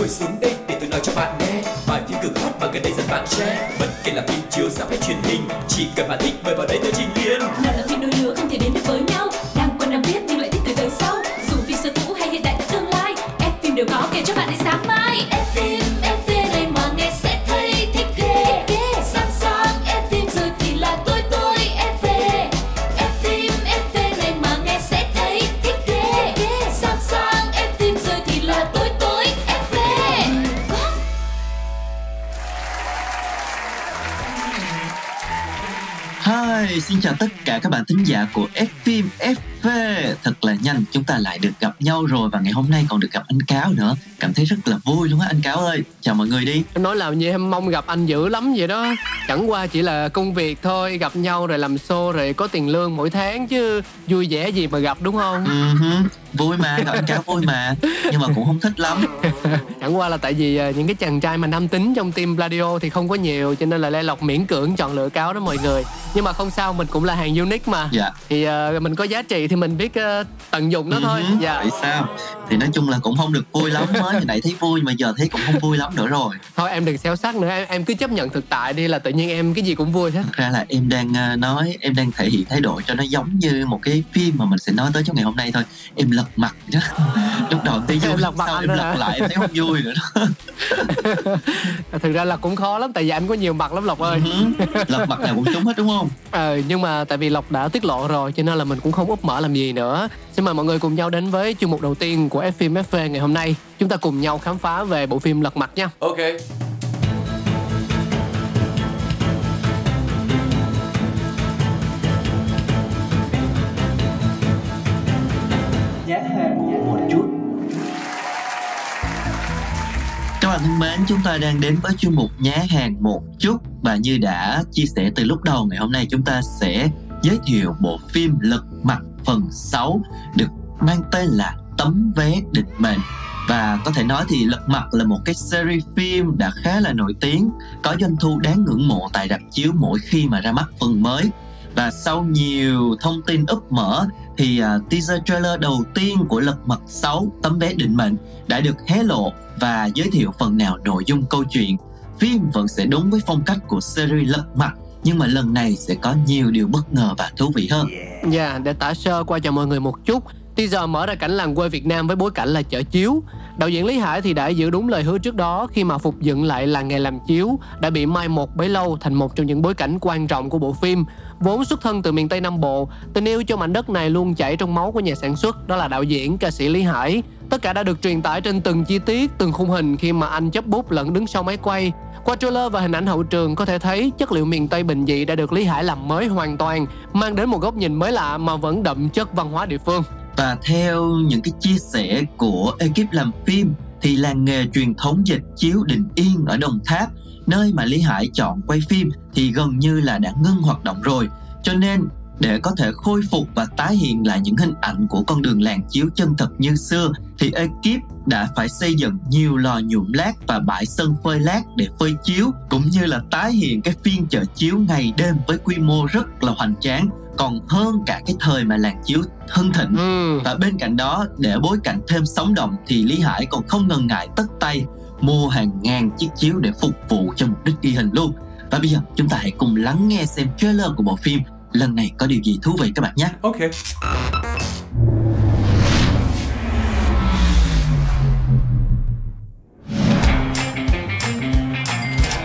ngồi xuống đây để tôi nói cho bạn nghe bài phim cực hot mà gần đây dân bạn share. Bất kể là phim chiếu ra hay truyền hình, chỉ cần bạn thích mời vào đây tôi trình liền. Nào là phim đôi lứa không thể đến được với nhau, đang quen đang biết nhưng lại thích từ đời sau. Dù phim xưa cũ hay hiện đại tới tương lai, F phim đều có kể cho bạn đến sáng mai. F phim FV này mà nghe sẽ thấy thích ghê. Sáng sáng F phim rồi thì là tôi FV. F phim FV này mà nghe sẽ thấy thích ghê. Sáng sáng F phim rồi thì là tôi FV. Hi, xin chào tất cả các bạn thính giả của F phim FV. Thật là nhanh chúng ta lại được gặp nhau rồi, và ngày hôm nay còn được gặp anh Cáo nữa, cảm thấy rất là vui luôn á. Anh Cáo ơi, chào mọi người đi. Em nói làm như em mong gặp anh dữ lắm vậy đó, chẳng qua chỉ là công việc thôi, gặp nhau rồi làm show rồi có tiền lương mỗi tháng chứ vui vẻ gì mà gặp, đúng không? Vui mà, gặp anh Cáo vui mà, nhưng mà cũng không thích lắm. Chẳng qua là tại vì những cái chàng trai mà nam tính trong team Pladio thì không có nhiều, cho nên là Lê Lộc miễn cưỡng chọn lựa Cáo đó mọi người. Nhưng mà không sao, mình cũng là hàng unique mà. Dạ. Thì mình có giá trị thì mình biết tận dụng nó thôi. Dạ. Tại sao? Thì nói chung là cũng không được vui lắm, mới hồi nãy thấy vui mà giờ thấy cũng không vui lắm nữa rồi. Thôi em đừng xéo sắc nữa, em cứ chấp nhận thực tại đi, là tự nhiên em cái gì cũng vui hết. Thật ra là em đang nói, em đang thể hiện thái độ cho nó giống như một cái phim mà mình sẽ nói tới trong ngày hôm nay thôi. Em lật mặt đó. Lúc đầu thấy vui, sau em lật lại em thấy không vui nữa đó. Thực ra là cũng khó lắm, tại vì anh có nhiều mặt lắm Lộc ơi. Lật mặt nào cũng trúng hết đúng không? Nhưng mà tại vì Lộc đã tiết lộ rồi cho nên là mình cũng không úp mở làm gì nữa. Xin mời mọi người cùng nhau đến với chương mục đầu tiên của FFMFV ngày hôm nay. Chúng ta cùng nhau khám phá về bộ phim Lật Mặt nha. Ok. Các bạn thân mến, chúng ta đang đến với chương mục Nhá Hàng Một Chút, và như đã chia sẻ từ lúc đầu, ngày hôm nay chúng ta sẽ giới thiệu bộ phim Lật Mặt phần 6 được mang tên là Tấm Vé Định Mệnh. Và có thể nói thì Lật Mặt là một cái series phim đã khá là nổi tiếng, có doanh thu đáng ngưỡng mộ tại rạp chiếu mỗi khi mà ra mắt phần mới. Và sau nhiều thông tin úp mở thì teaser trailer đầu tiên của Lật Mặt 6 Tấm Vé Định Mệnh đã được hé lộ và giới thiệu phần nào nội dung câu chuyện. Phim vẫn sẽ đúng với phong cách của series Lật Mặt, nhưng mà lần này sẽ có nhiều điều bất ngờ và thú vị hơn. Dạ, để tả sơ qua cho mọi người một chút. Teaser mở ra cảnh làng quê Việt Nam với bối cảnh là chợ chiếu. Đạo diễn Lý Hải thì đã giữ đúng lời hứa trước đó khi mà phục dựng lại làng nghề làm chiếu đã bị mai một bấy lâu thành một trong những bối cảnh quan trọng của bộ phim. Vốn xuất thân từ miền Tây Nam Bộ, tình yêu cho mảnh đất này luôn chảy trong máu của nhà sản xuất, đó là đạo diễn, ca sĩ Lý Hải. Tất cả đã được truyền tải trên từng chi tiết, từng khung hình khi mà anh chấp bút lẫn đứng sau máy quay. Qua trailer và hình ảnh hậu trường có thể thấy chất liệu miền Tây bình dị đã được Lý Hải làm mới hoàn toàn, mang đến một góc nhìn mới lạ mà vẫn đậm chất văn hóa địa phương. Và theo những cái chia sẻ của ekip làm phim thì làng nghề truyền thống dệt chiếu Định Yên ở Đồng Tháp, nơi mà Lý Hải chọn quay phim, thì gần như là đã ngưng hoạt động rồi. Cho nên để có thể khôi phục và tái hiện lại những hình ảnh của con đường làng chiếu chân thật như xưa thì ekip đã phải xây dựng nhiều lò nhuộm lát và bãi sân phơi lát để phơi chiếu, cũng như là tái hiện cái phiên chợ chiếu ngày đêm với quy mô rất là hoành tráng, còn hơn cả cái thời mà làng chiếu hưng thịnh. Và bên cạnh đó, để bối cảnh thêm sống động thì Lý Hải còn không ngần ngại tất tay mua hàng ngàn chiếc chiếu để phục vụ cho mục đích ghi hình luôn. Và bây giờ chúng ta hãy cùng lắng nghe xem trailer của bộ phim lần này có điều gì thú vị các bạn nhé. Ok.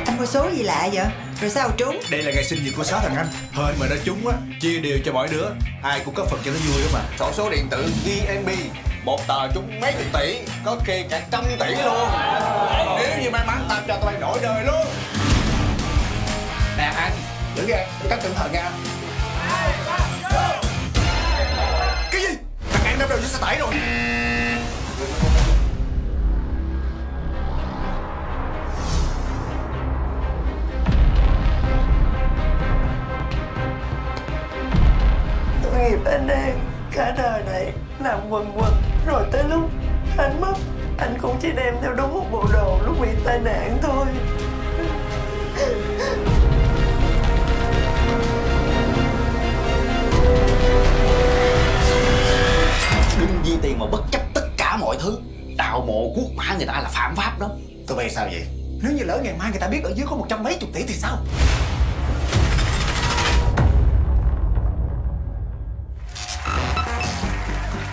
Anh mua số gì lạ vậy? Rồi sao trúng? Đây là ngày sinh nhật của 6 thằng anh, hên mà nó trúng á, chia đều cho mỗi đứa, ai cũng có phần cho nó vui đó mà. Sổ số điện tử GNB, một tờ trúng mấy chục tỷ, có khi cả 100 tỷ luôn. Nếu như may mắn tao cho tụi bay đổi đời luôn. Nè anh, giữ ra, cách cẩn thận nha. Cái gì? Thằng anh đâm đầu vô xe tải rồi. Tôi nghiệp anh em, cả đời này làm quần rồi tới lúc anh mất, anh cũng chỉ đem theo đúng một bộ đồ lúc bị tai nạn thôi. Đừng vì tiền mà bất chấp tất cả mọi thứ. đào mộ quốc mã người ta là phạm pháp đó. Tụi bay sao vậy? Nếu như lỡ ngày mai người ta biết ở dưới có 100 mấy chục tỷ thì sao?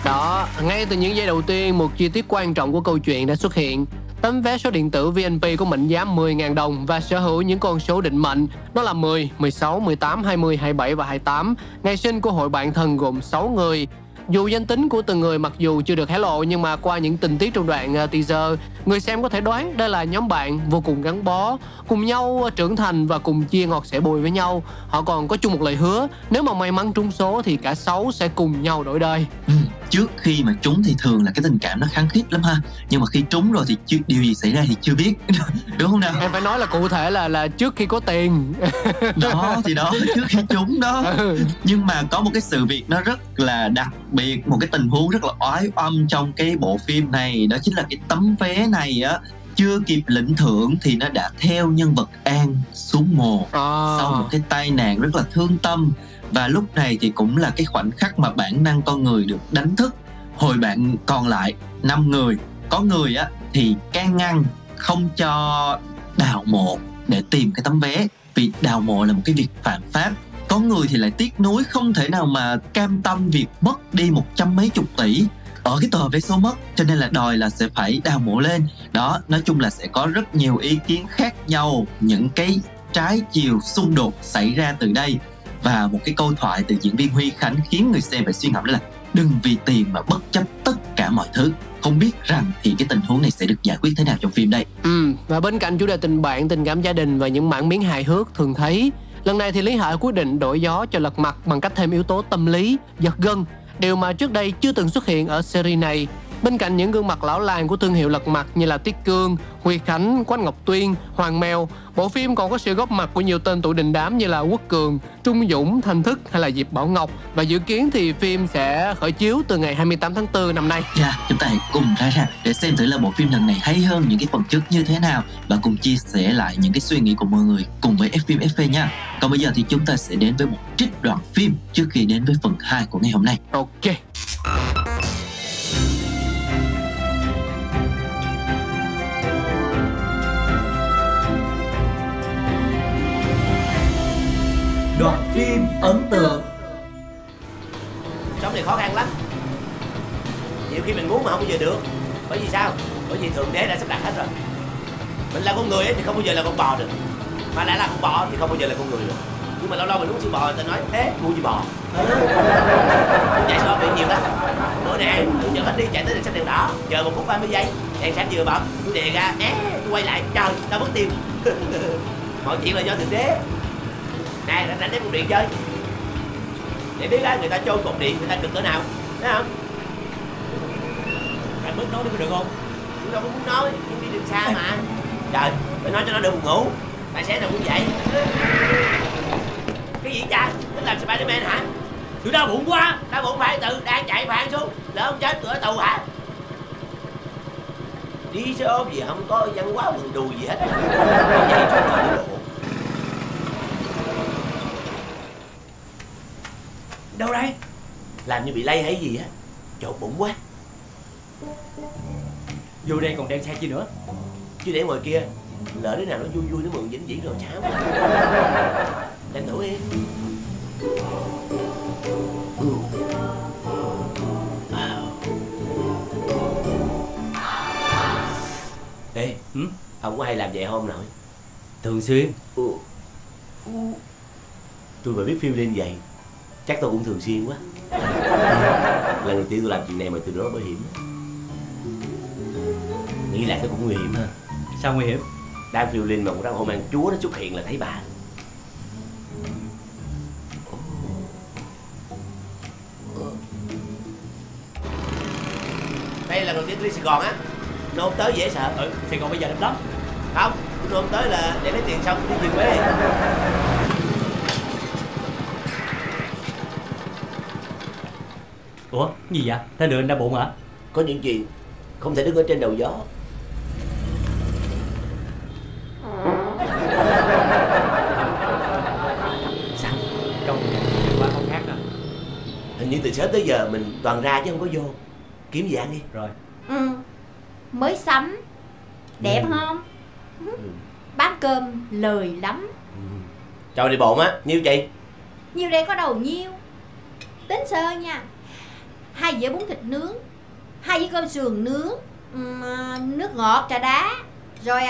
Đó, ngay từ những giây đầu tiên, một chi tiết quan trọng của câu chuyện đã xuất hiện. Tấm vé số điện tử VNP có mệnh giá 10.000 đồng và sở hữu những con số định mệnh, đó là 10, 16, 18, 20, 27 và 28. Ngày sinh của hội bạn thân gồm 6 người. Dù danh tính của từng người mặc dù chưa được hé lộ, nhưng mà qua những tình tiết trong đoạn teaser, người xem có thể đoán đây là nhóm bạn vô cùng gắn bó, cùng nhau trưởng thành và cùng chia ngọt sẻ bùi với nhau. Họ còn có chung một lời hứa, nếu mà may mắn trúng số thì cả 6 sẽ cùng nhau đổi đời. Trước khi mà trúng thì thường là cái tình cảm nó khăng khít lắm ha, nhưng mà khi trúng rồi thì điều gì xảy ra thì chưa biết. Đúng không nào? Em phải nói là cụ thể là trước khi có tiền. Đó thì đó, trước khi trúng đó. Nhưng mà có một cái sự việc nó rất là đặc biệt, một cái tình huống rất là oái oăm trong cái bộ phim này, đó chính là cái tấm vé này á, chưa kịp lĩnh thưởng thì nó đã theo nhân vật An xuống mồ sau một cái tai nạn rất là thương tâm. Và lúc này thì cũng là cái khoảnh khắc mà bản năng con người được đánh thức. Hồi bạn còn lại 5 người, có người á thì can ngăn không cho đào mộ để tìm cái tấm vé, vì đào mộ là một cái việc phạm pháp. Có người thì lại tiếc nuối không thể nào mà cam tâm việc mất đi 100 mấy chục tỷ ở cái tờ vé số mất, cho nên là đòi là sẽ phải đào mộ lên. Đó, nói chung là sẽ có rất nhiều ý kiến khác nhau, những cái trái chiều xung đột xảy ra từ đây. Và một cái câu thoại từ diễn viên Huy Khánh khiến người xem phải suy ngẫm, đó là đừng vì tiền mà bất chấp tất cả mọi thứ. Không biết rằng thì cái tình huống này sẽ được giải quyết thế nào trong phim đây. Và bên cạnh chủ đề tình bạn, tình cảm gia đình và những mảng miếng hài hước thường thấy, lần này thì Lý Hải quyết định đổi gió cho Lật Mặt bằng cách thêm yếu tố tâm lý, giật gân, điều mà trước đây chưa từng xuất hiện ở series này. Bên cạnh những gương mặt lão làng của thương hiệu Lật Mặt như là Tiết Cương, Huy Khánh, Quách Ngọc Tuyên, Hoàng Mèo, bộ phim còn có sự góp mặt của nhiều tên tuổi đình đám như là Quốc Cường, Trung Dũng, Thanh Thức hay là Diệp Bảo Ngọc. Và dự kiến thì phim sẽ khởi chiếu từ ngày 28 tháng 4 năm nay. Dạ, chúng ta hãy cùng ra rạp để xem thử là bộ phim lần này hay hơn những cái phần trước như thế nào, và cùng chia sẻ lại những cái suy nghĩ của mọi người cùng với FFMFV nha. Còn bây giờ thì chúng ta sẽ đến với một trích đoạn phim trước khi đến với phần 2 của ngày hôm nay. Ok. Đoạn phim ấn tượng. Sống này khó khăn lắm, nhiều khi mình muốn mà không bao giờ được. Bởi vì sao? Bởi vì thượng đế đã sắp đặt hết rồi. Mình là con người ấy thì không bao giờ là con bò được, mà đã là con bò thì không bao giờ là con người được. Nhưng mà lâu lâu mình uống sữa bò, người ta nói thế mua gì bò. Chạy xe bò bị nhiều lắm. Bữa nè, giờ hết đi, chạy tới đèn xanh đèn đỏ, chờ 1 phút 30 giây, đèn xanh vừa bật, tôi đè ra, tôi quay lại, trời, tao mất tiêu. Mọi chuyện là do thượng đế. Này, rảnh lấy cục điện chơi để biết là người ta chôn cục điện người ta cực cỡ nào, thấy không? Bạn bớt nói đi có được không? Chúng ta cũng muốn nói, nhưng đi đường xa mà. Trời, phải nói cho nó được ngủ. Tài xế nào cũng vậy. Cái gì cha? Tính làm Spiderman hả? Tụi đau bụng quá, đau bụng phải tự đang chạy phải ăn xuống. Lỡ không chết tụi ở tù hả? Đi xe ôm gì không có văn hóa đường đùi gì hết. Đâu đây? Làm như bị lây hay gì á, chột bụng quá. Vô đây còn đem xe chi nữa, chứ để ngoài kia lỡ đứa nào nó vui vui nó mượn vĩnh viễn rồi cháo. Đem thử đi. Ê, ông có hay làm vậy không nội? Thường xuyên. Tôi mà biết phim lên vậy chắc tôi cũng thường xuyên quá. Lần đầu tiên tôi làm chuyện này mà từ đó mới hiểm. Nghĩ lại tôi cũng nguy hiểm ha. Sao nguy hiểm? Đang phiêu linh mà cũng đang hồn ăn chúa nó xuất hiện là thấy bà. Đây là lần đầu tiên tôi đi Sài Gòn á. Nôn tới dễ sợ. Sài Gòn bây giờ đẹp lắm. Không, tôi nôn tới là để lấy tiền xong đi về Huế. Ủa, gì vậy? Thế nữa anh đã bụng hả? Có những gì không thể đứng ở trên đầu gió. Sao? Câu quá không khác đâu. Hình như từ sớm tới giờ mình toàn ra chứ không có vô. Kiếm gì ăn đi. Rồi. mới sắm, đẹp không? Bán cơm lời lắm. Trời đi bộn á, nhiêu chị? Nhiêu đây có đầu nhiêu. Tính sơ nha. 2 dĩa bún thịt nướng, 2 dĩa cơm sườn nướng, nước ngọt, trà đá, rồi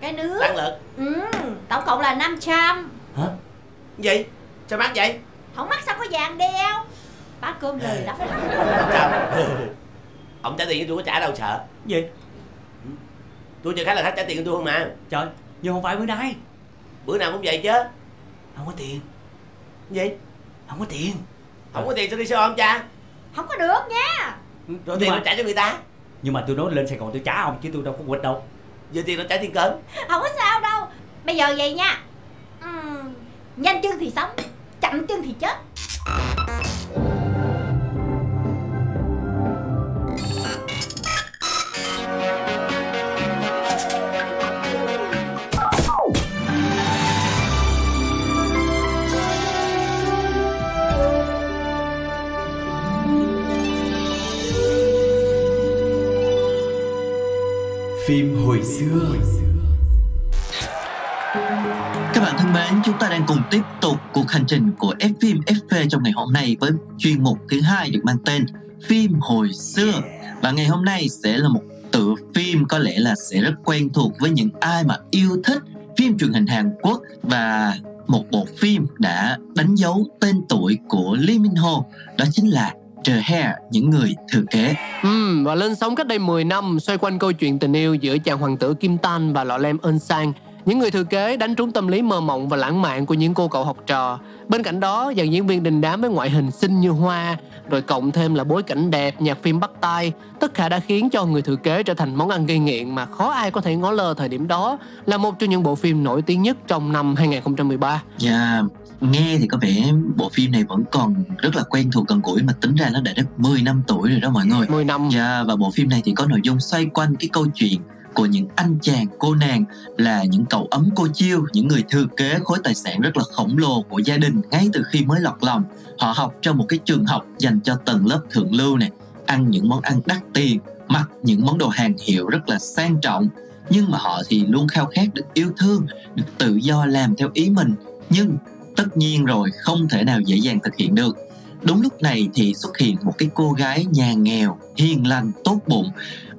cái nước tăng lực. Tổng cộng là 500. Hả? Gì? Sao mắc vậy? Không mắc sao có vàng đeo. Bán cơm lời lắm. Ông trả tiền cho tôi có trả đâu sợ. Gì? Tôi chưa thấy là khách trả tiền cho tôi không mà. Trời, nhưng không phải bữa nay. Bữa nào cũng vậy chứ. Không có tiền. Gì? Không có tiền. Không có tiền sao đi xe ôm cha? Không có được nha. Rồi tiền mà... tôi trả cho người ta. Nhưng mà tôi nói lên Sài Gòn tôi trả ông chứ tôi đâu có quên đâu. Giờ tiền nó trả tiền cớm. Không có sao đâu. Bây giờ vậy nha. Nhanh chân thì sống, chậm chân thì chết. Phim hồi xưa. Các bạn thân mến, chúng ta đang cùng tiếp tục cuộc hành trình của FFMFV trong ngày hôm nay với chuyên mục thứ 2 được mang tên Phim hồi xưa. Và ngày hôm nay sẽ là một tựa phim có lẽ là sẽ rất quen thuộc với những ai mà yêu thích phim truyền hình Hàn Quốc, và một bộ phim đã đánh dấu tên tuổi của Lee Min Ho, đó chính là Những Người Thừa Kế. Và lên sóng cách đây 10 năm, xoay quanh câu chuyện tình yêu giữa chàng hoàng tử Kim Tan và lọ lem Eun Sang. Những Người Thừa Kế đánh trúng tâm lý mơ mộng và lãng mạn của những cô cậu học trò. Bên cạnh đó, dàn diễn viên đình đám với ngoại hình xinh như hoa, rồi cộng thêm là bối cảnh đẹp, nhạc phim bắt tai, tất cả đã khiến cho Người Thừa Kế trở thành món ăn gây nghiện mà khó ai có thể ngó lơ thời điểm đó, là một trong những bộ phim nổi tiếng nhất trong năm 2013. Yeah. Nghe thì có vẻ bộ phim này vẫn còn rất là quen thuộc, gần gũi, mà tính ra nó đã được 10 năm tuổi rồi đó mọi người. 10 năm. Yeah, và bộ phim này thì có nội dung xoay quanh cái câu chuyện của những anh chàng cô nàng là những cậu ấm cô chiêu, những người thừa kế khối tài sản rất là khổng lồ của gia đình ngay từ khi mới lọt lòng. Họ học trong một cái trường học dành cho tầng lớp thượng lưu này, ăn những món ăn đắt tiền, mặc những món đồ hàng hiệu rất là sang trọng, nhưng mà họ thì luôn khao khát được yêu thương, được tự do làm theo ý mình, nhưng tất nhiên rồi không thể nào dễ dàng thực hiện được. Đúng lúc này thì xuất hiện một cái cô gái nhà nghèo, hiền lành, tốt bụng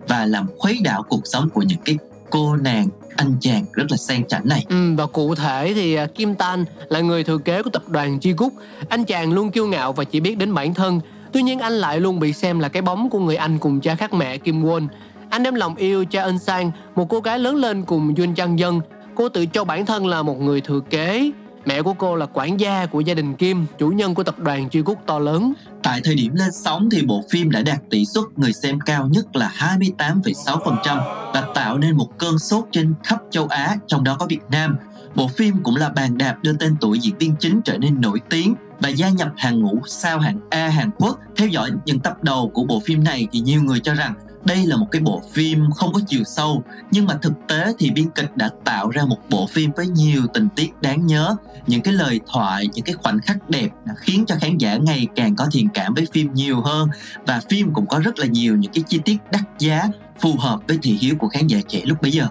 và làm khuấy đảo cuộc sống của những cái cô nàng, anh chàng rất là sang chảnh này. Và cụ thể thì Kim Tan là người thừa kế của tập đoàn Jehook. Anh chàng luôn kiêu ngạo và chỉ biết đến bản thân. Tuy nhiên anh lại luôn bị xem là cái bóng của người anh cùng cha khác mẹ Kim Won. Anh đem lòng yêu cha Eun-sang, một cô gái lớn lên cùng Yun Chang Dân. Cô tự cho bản thân là một người thừa kế. Mẹ của cô là quản gia của gia đình Kim, chủ nhân của tập đoàn Jehook to lớn. Tại thời điểm lên sóng thì bộ phim đã đạt tỷ suất người xem cao nhất là 28,6% và tạo nên một cơn sốt trên khắp châu Á, trong đó có Việt Nam. Bộ phim cũng là bàn đạp đưa tên tuổi diễn viên chính trở nên nổi tiếng và gia nhập hàng ngũ sao hạng A Hàn Quốc. Theo dõi những tập đầu của bộ phim này thì nhiều người cho rằng đây là một cái bộ phim không có chiều sâu, nhưng mà thực tế thì biên kịch đã tạo ra một bộ phim với nhiều tình tiết đáng nhớ, những cái lời thoại, những cái khoảnh khắc đẹp đã khiến cho khán giả ngày càng có thiện cảm với phim nhiều hơn, và phim cũng có rất là nhiều những cái chi tiết đắt giá phù hợp với thị hiếu của khán giả trẻ lúc bấy giờ.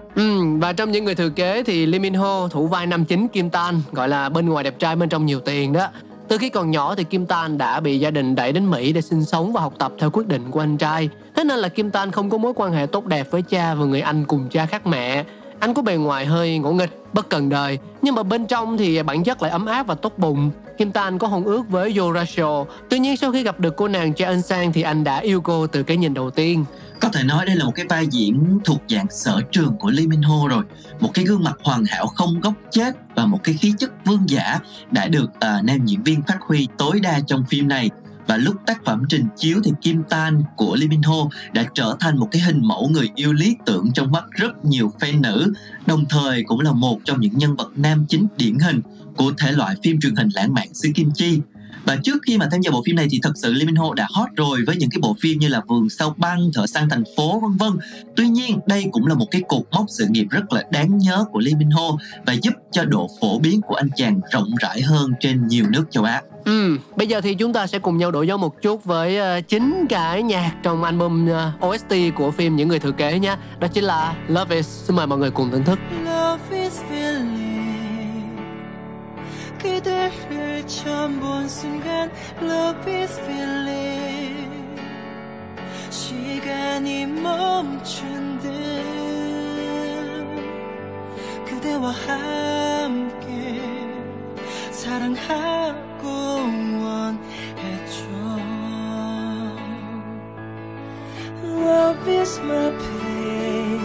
Và trong Những Người Thừa Kế thì Lee Min Ho thủ vai nam chính Kim Tan, gọi là bên ngoài đẹp trai bên trong nhiều tiền đó. Từ khi còn nhỏ thì Kim Tan đã bị gia đình đẩy đến Mỹ để sinh sống và học tập theo quyết định của anh trai. Thế nên là Kim Tan không có mối quan hệ tốt đẹp với cha và người anh cùng cha khác mẹ. Anh có bề ngoài hơi ngỗ nghịch, bất cần đời, nhưng mà bên trong thì bản chất lại ấm áp và tốt bụng. Kim Tan có hôn ước với Rachel. Tuy nhiên sau khi gặp được cô nàng Cha Eun-sang thì anh đã yêu cô từ cái nhìn đầu tiên. Có thể nói đây là một cái vai diễn thuộc dạng sở trường của Lee Min Ho rồi. Một cái gương mặt hoàn hảo không góc chết và một cái khí chất vương giả đã được nam diễn viên phát huy tối đa trong phim này. Và lúc tác phẩm trình chiếu thì Kim Tan của Lee Min Ho đã trở thành một cái hình mẫu người yêu lý tưởng trong mắt rất nhiều fan nữ, đồng thời cũng là một trong những nhân vật nam chính điển hình của thể loại phim truyền hình lãng mạn xứ Kim Chi. Và trước khi mà tham gia bộ phim này thì thật sự Lee Min Ho đã hot rồi với những cái bộ phim như là Vườn Sao Băng, Thợ Săn Thành Phố, vân vân. Tuy nhiên đây cũng là một cái cột mốc sự nghiệp rất là đáng nhớ của Lee Min Ho và giúp cho độ phổ biến của anh chàng rộng rãi hơn trên nhiều nước châu Á. Bây giờ thì chúng ta sẽ cùng nhau đổi dấu một chút với chính cái nhạc trong album OST của phim Những Người Thừa Kế nha. Đó chính là Love Is. Xin mời mọi người cùng thưởng thức. Love is feeling 그대를 처음 본 순간 Love is feeling 시간이 멈춘 듯 그대와 함께 사랑하고 응원해줘. Love is my pain.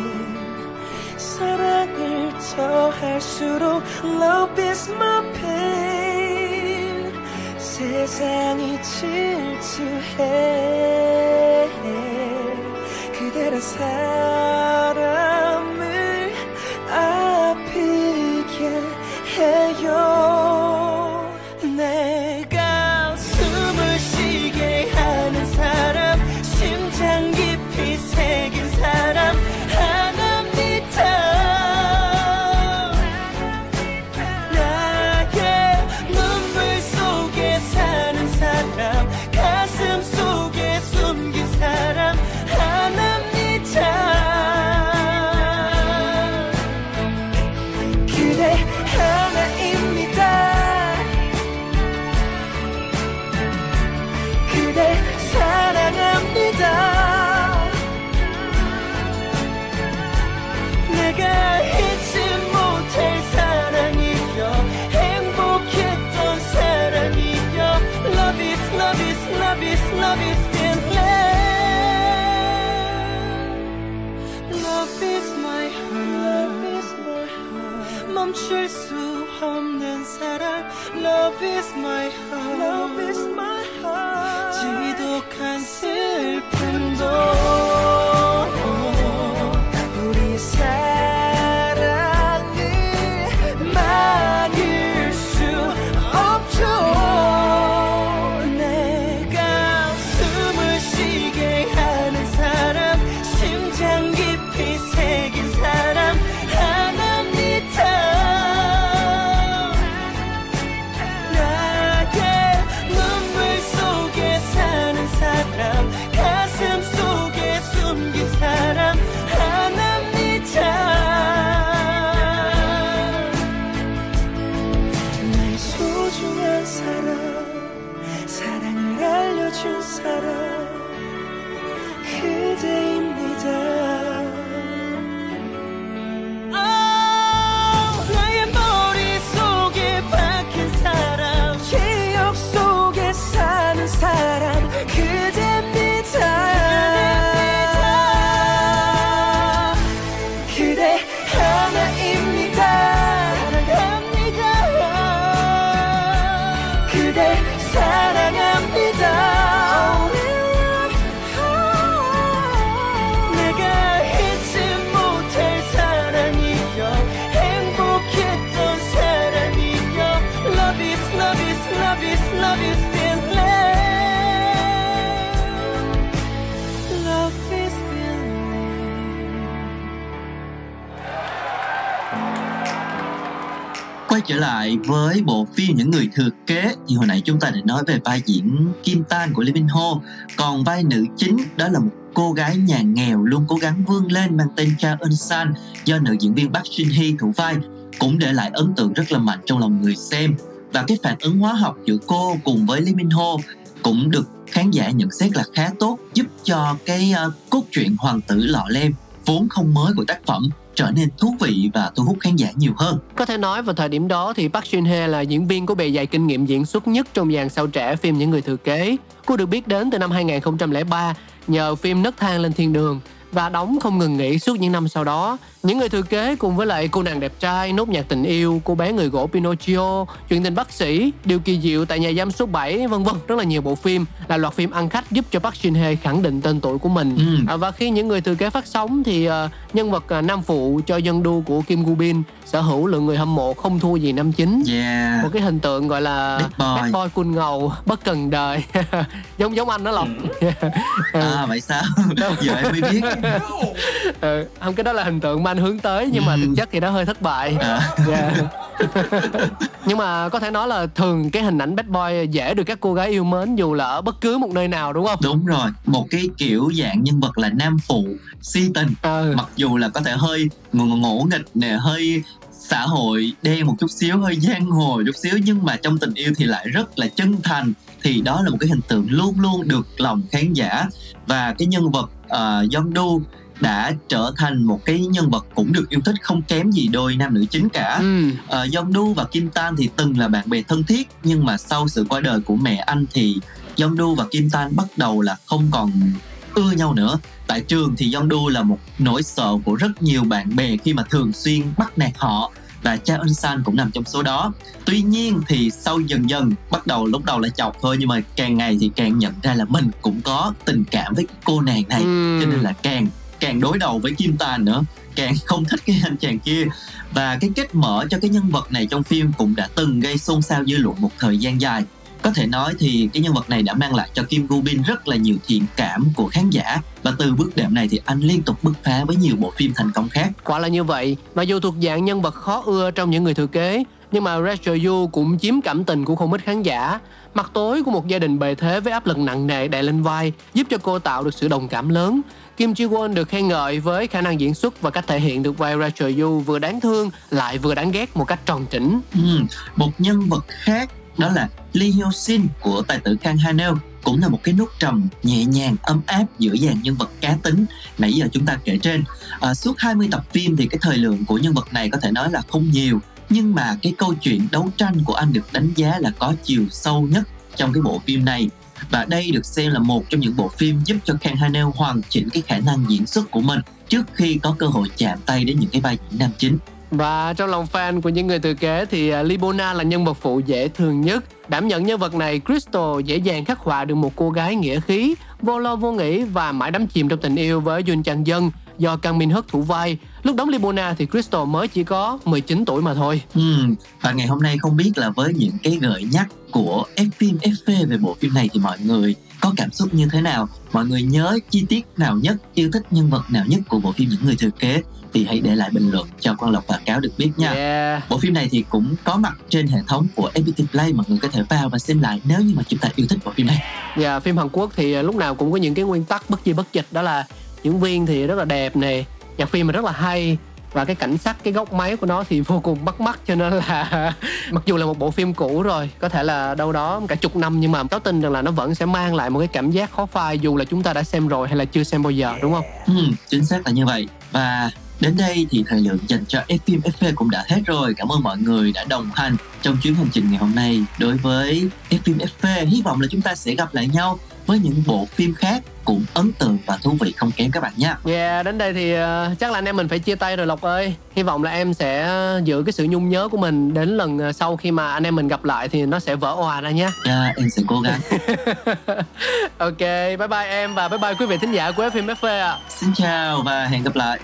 사랑을 더할수록 Love is my pain. 세상이 질투해 그대란 사람을 아프게 해요. 멈출 수 없는 사랑 Love is my heart. Love is my heart. 지독한 슬픔도. Trở lại với bộ phim Những Người Thừa Kế thì hồi nãy chúng ta đã nói về vai diễn Kim Tan của Lee Min Ho, còn vai nữ chính đó là một cô gái nhà nghèo luôn cố gắng vươn lên mang tên Cha Eun-sang do nữ diễn viên Park Shin-hye thủ vai, cũng để lại ấn tượng rất là mạnh trong lòng người xem. Và cái phản ứng hóa học giữa cô cùng với Lee Min Ho cũng được khán giả nhận xét là khá tốt, giúp cho cái cốt truyện hoàng tử lọ lem vốn không mới của tác phẩm trở nên thú vị và thu hút khán giả nhiều hơn. Có thể nói vào thời điểm đó thì Park Shin-hye là diễn viên có bề dày kinh nghiệm diễn xuất nhất trong dàn sao trẻ phim Những Người Thừa Kế. Cô được biết đến từ năm 2003 nhờ phim Nấc Thang Lên Thiên Đường và đóng không ngừng nghỉ suốt những năm sau đó. Những người thừa kế cùng với lại Cô nàng đẹp trai, Nốt nhạc tình yêu, Cô bé người gỗ Pinocchio, Chuyện tình bác sĩ, Điều kỳ diệu tại nhà giam số 7, vân vân. Rất là nhiều bộ phim, là loạt phim ăn khách giúp cho Park Shin-hye khẳng định tên tuổi của mình. Và khi Những người thừa kế phát sóng thì nhân vật nam phụ cho Yondu của Kim Won sở hữu lượng người hâm mộ không thua gì năm chính. Một cái hình tượng gọi là bad boy cool ngầu, bất cần đời. giống anh đó Lộc. À vậy sao? Giờ em mới biết. Không, cái đó là hình tượng mà anh hướng tới, nhưng mà thực chất thì nó hơi thất bại. Nhưng mà có thể nói là thường cái hình ảnh bad boy dễ được các cô gái yêu mến dù là ở bất cứ một nơi nào, đúng không? Đúng rồi, một cái kiểu dạng nhân vật là nam phụ si tình, mặc dù là có thể hơi ngổ nghịch nè, hơi xã hội đen một chút xíu, hơi giang hồ chút xíu, nhưng mà trong tình yêu thì lại rất là chân thành. Thì đó là một cái hình tượng luôn luôn được lòng khán giả. Và cái nhân vật Yondu đã trở thành một cái nhân vật cũng được yêu thích không kém gì đôi nam nữ chính cả. Yondu và Kim Tan thì từng là bạn bè thân thiết, nhưng mà sau sự qua đời của mẹ anh thì Yondu và Kim Tan bắt đầu là không còn ưa nhau nữa. Tại trường thì Yondu là một nỗi sợ của rất nhiều bạn bè khi mà thường xuyên bắt nạt họ, và Cha Eun-sang cũng nằm trong số đó. Tuy nhiên thì sau dần dần, bắt đầu lúc đầu là chọc thôi, nhưng mà càng ngày thì càng nhận ra là mình cũng có tình cảm với cô nàng này. Cho nên là càng đối đầu với Kim Tan nữa, càng không thích cái anh chàng kia. Và cái kết mở cho cái nhân vật này trong phim cũng đã từng gây xôn xao dư luận một thời gian dài. Có thể nói thì cái nhân vật này đã mang lại cho Kim Won rất là nhiều thiện cảm của khán giả, và từ bước đệm này thì anh liên tục bứt phá với nhiều bộ phim thành công khác. Quả là như vậy, mà dù thuộc dạng nhân vật khó ưa trong Những người thừa kế, nhưng mà Rachel Yu cũng chiếm cảm tình của không ít khán giả. Mặt tối của một gia đình bề thế với áp lực nặng nề đè lên vai giúp cho cô tạo được sự đồng cảm lớn. Kim Ji-won được khen ngợi với khả năng diễn xuất và cách thể hiện được vai Rachel Yu vừa đáng thương lại vừa đáng ghét một cách tròn chỉnh. Một nhân vật khác đó là Lee Hyo-shin của tài tử Kang Ha-neul, cũng là một cái nốt trầm nhẹ nhàng, ấm áp giữa dàn nhân vật cá tính nãy giờ chúng ta kể trên. Suốt 20 tập phim thì cái thời lượng của nhân vật này có thể nói là không nhiều, nhưng mà cái câu chuyện đấu tranh của anh được đánh giá là có chiều sâu nhất trong cái bộ phim này. Và đây được xem là một trong những bộ phim giúp cho Kang Ha-neul hoàn chỉnh cái khả năng diễn xuất của mình trước khi có cơ hội chạm tay đến những cái vai diễn nam chính. Và trong lòng fan của Những người thừa kế thì Libona là nhân vật phụ dễ thương nhất. Đảm nhận nhân vật này, Crystal dễ dàng khắc họa được một cô gái nghĩa khí, vô lo vô nghĩ và mãi đắm chìm trong tình yêu với Yoon Chang Dân do Kang Min Hyuk thủ vai. Lúc đóng Libona thì Crystal mới chỉ có 19 tuổi mà thôi. Và ngày hôm nay không biết là với những cái gợi nhắc của FFMFV về bộ phim này thì mọi người có cảm xúc như thế nào? Mọi người nhớ chi tiết nào nhất, yêu thích nhân vật nào nhất của bộ phim Những người thừa kế? Thì hãy để lại bình luận cho Quang Lộc và Cáo được biết nha. Bộ phim này thì cũng có mặt trên hệ thống của FPT Play, mọi người có thể vào và xem lại nếu như mà chúng ta yêu thích bộ phim này. Phim Hàn Quốc thì lúc nào cũng có những cái nguyên tắc bất di bất dịch, đó là diễn viên thì rất là đẹp nè, nhạc phim thì rất là hay, và cái cảnh sắc, cái góc máy của nó thì vô cùng bắt mắt. Cho nên là mặc dù là một bộ phim cũ rồi, có thể là đâu đó cả chục năm, nhưng mà Cáo tin rằng là nó vẫn sẽ mang lại một cái cảm giác khó phai dù là chúng ta đã xem rồi hay là chưa xem bao giờ, đúng không? Chính xác là như vậy. Và đến đây thì thời lượng dành cho FFMFV cũng đã hết rồi. Cảm ơn mọi người đã đồng hành trong chuyến hành trình ngày hôm nay đối với FFMFV. Hy vọng là chúng ta sẽ gặp lại nhau với những bộ phim khác cũng ấn tượng và thú vị không kém các bạn nha. Đến đây thì chắc là anh em mình phải chia tay rồi Lộc ơi. Hy vọng là em sẽ giữ cái sự nhung nhớ của mình đến lần sau khi mà anh em mình gặp lại thì nó sẽ vỡ òa ra nha. Em sẽ cố gắng. Ok, bye bye em và bye bye quý vị thính giả của FFMFV ạ. Xin chào và hẹn gặp lại.